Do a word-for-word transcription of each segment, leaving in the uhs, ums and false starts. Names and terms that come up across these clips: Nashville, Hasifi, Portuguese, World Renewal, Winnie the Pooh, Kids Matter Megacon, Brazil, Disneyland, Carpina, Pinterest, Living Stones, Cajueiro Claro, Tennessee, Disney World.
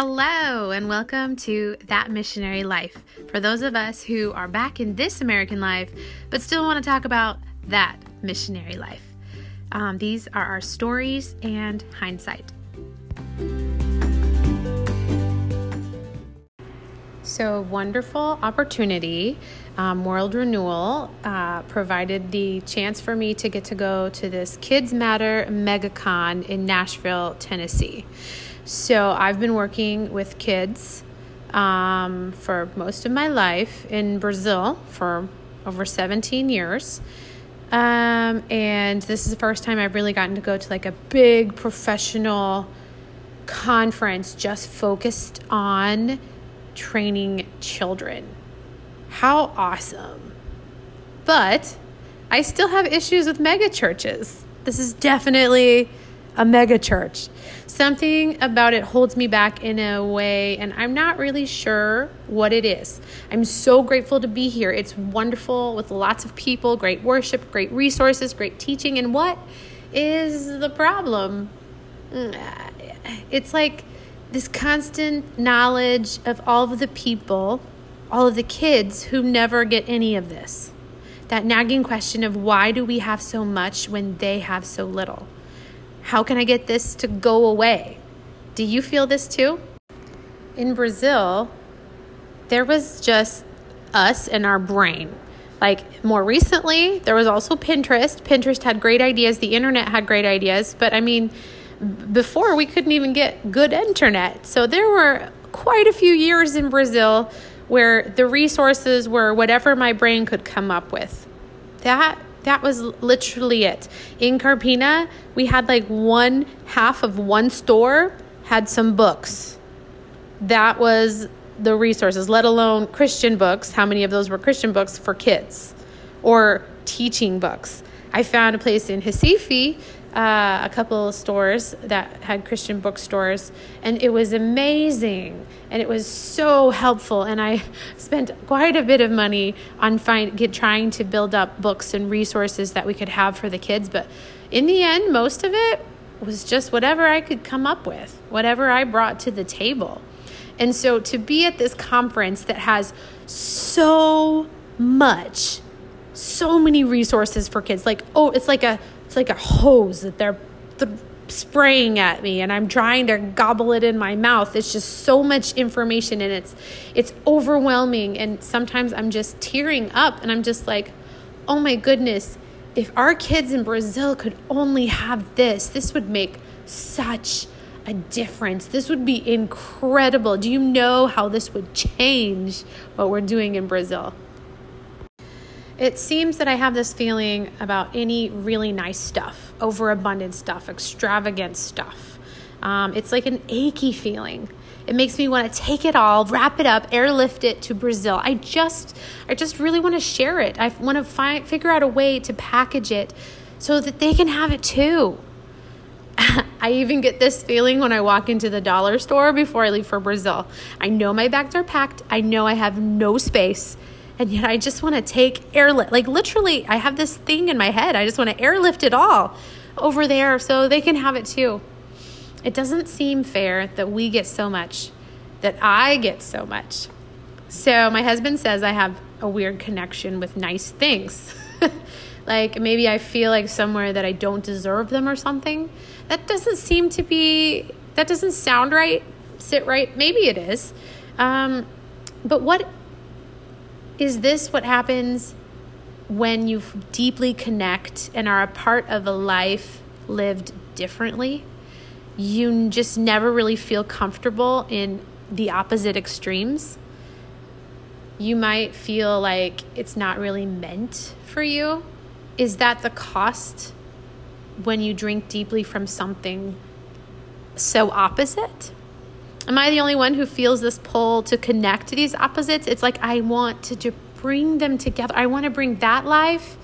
Hello and welcome to That Missionary Life, for those of us who are back in this American life but still want to talk about that missionary life. Um, these are our stories and hindsight. So, wonderful opportunity. Um, World Renewal uh, provided the chance for me to get to go to this Kids Matter Megacon in Nashville, Tennessee. So I've been working with kids um, for most of my life in Brazil for over seventeen years. Um, and this is the first time I've really gotten to go to like a big professional conference just focused on training children. How awesome. But I still have issues with mega churches. This is definitely a mega church. Something about it holds me back in a way, and I'm not really sure what it is. I'm so grateful to be here. It's wonderful with lots of people, great worship, great resources, great teaching. And what is the problem? It's like this constant knowledge of all of the people, all of the kids who never get any of this. That nagging question of why do we have so much when they have so little? How can I get this to go away? Do you feel this too? In Brazil, there was just us and our brain. Like more recently, there was also Pinterest. Pinterest had great ideas. The internet had great ideas. But I mean, before we couldn't even get good internet. So there were quite a few years in Brazil where the resources were whatever my brain could come up with. That That was literally it. In Carpina, we had like one half of one store had some books. That was the resources, let alone Christian books. How many of those were Christian books for kids or teaching books? I found a place in Hasifi, uh, a couple of stores that had Christian bookstores, and it was amazing. And it was so helpful, and I spent quite a bit of money on find, get, trying to build up books and resources that we could have for the kids. But in the end, most of it was just whatever I could come up with, whatever I brought to the table. And so to be at this conference that has so much, so many resources for kids, like, oh, it's like a, it's like a hose that they're th- spraying at me and I'm trying to gobble it in my mouth. It's just so much information, and it's it's overwhelming, and sometimes I'm just tearing up and I'm just like, oh my goodness, if our kids in Brazil could only have this, this would make such a difference. This would be incredible. Do you know how this would change what we're doing in Brazil? It seems that I have this feeling about any really nice stuff, overabundant stuff, extravagant stuff. Um, it's like an achy feeling. It makes me want to take it all, wrap it up, airlift it to Brazil. I just, I just really want to share it. I want to find, figure out a way to package it so that they can have it too. I even get this feeling when I walk into the dollar store before I leave for Brazil. I know my bags are packed. I know I have no space. And yet I just want to take airlift, like literally I have this thing in my head. I just want to airlift it all over there so they can have it too. It doesn't seem fair that we get so much, that I get so much. So my husband says I have a weird connection with nice things. Like maybe I feel like somewhere that I don't deserve them or something. That doesn't seem to be, that doesn't sound right, sit right. Maybe it is. Um, but what Is this what happens when you deeply connect and are a part of a life lived differently? You just never really feel comfortable in the opposite extremes. You might feel like it's not really meant for you. Is that the cost when you drink deeply from something so opposite? Am I the only one who feels this pull to connect to these opposites? It's like I want to, to bring them together. I want to bring that life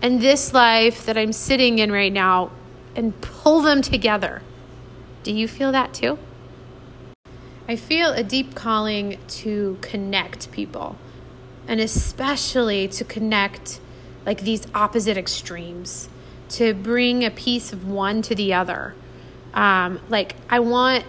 and this life that I'm sitting in right now and pull them together. Do you feel that too? I feel a deep calling to connect people, and especially to connect like these opposite extremes, to bring a piece of one to the other. Um, like I want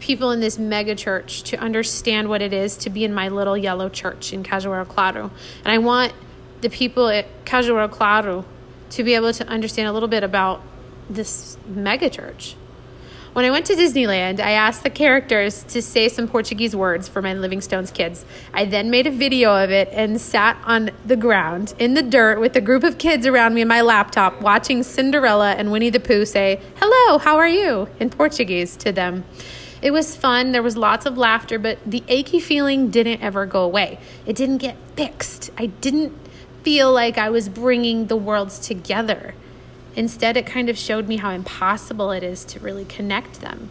people in this mega church to understand what it is to be in my little yellow church in Cajueiro Claro. And I want the people at Cajueiro Claro to be able to understand a little bit about this mega church. When I went to Disneyland, I asked the characters to say some Portuguese words for my Living Stones kids. I then made a video of it and sat on the ground in the dirt with a group of kids around me and my laptop watching Cinderella and Winnie the Pooh say, "Hello, how are you?" in Portuguese to them. It was fun. There was lots of laughter, but the achy feeling didn't ever go away. It didn't get fixed. I didn't feel like I was bringing the worlds together. Instead, it kind of showed me how impossible it is to really connect them.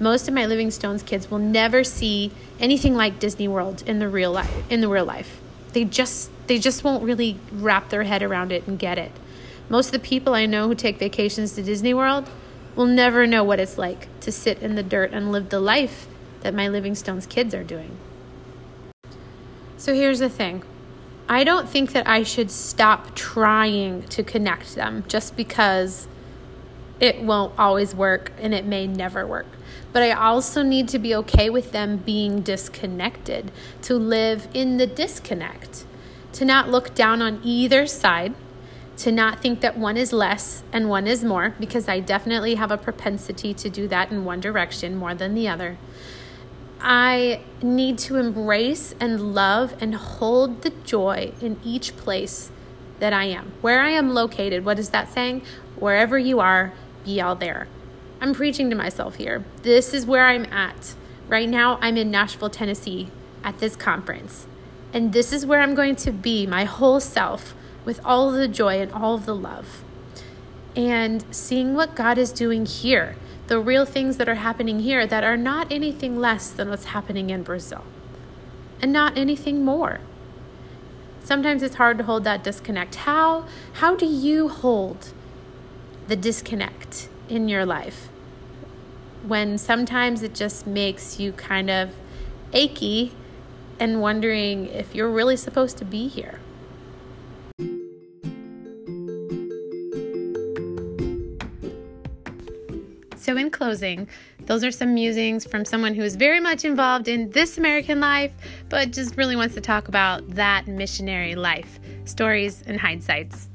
Most of my Living Stones kids will never see anything like Disney World in the real life. In the real life, they just they just won't really wrap their head around it and get it. Most of the people I know who take vacations to Disney World will never know what it's like to sit in the dirt and live the life that my Living Stones kids are doing. So here's the thing. I don't think that I should stop trying to connect them just because it won't always work and it may never work. But I also need to be okay with them being disconnected, to live in the disconnect, to not look down on either side, to not think that one is less and one is more, because I definitely have a propensity to do that in one direction more than the other. I need to embrace and love and hold the joy in each place that I am. Where I am located, what is that saying? Wherever you are, be all there. I'm preaching to myself here. This is where I'm at. Right now, I'm in Nashville, Tennessee at this conference. And this is where I'm going to be, my whole self, with all of the joy and all of the love. And seeing what God is doing here. The real things that are happening here that are not anything less than what's happening in Brazil, and not anything more. Sometimes it's hard to hold that disconnect. How, how do you hold the disconnect in your life when sometimes it just makes you kind of achy and wondering if you're really supposed to be here? So in closing, those are some musings from someone who is very much involved in this American life, but just really wants to talk about that missionary life, stories and hindsights.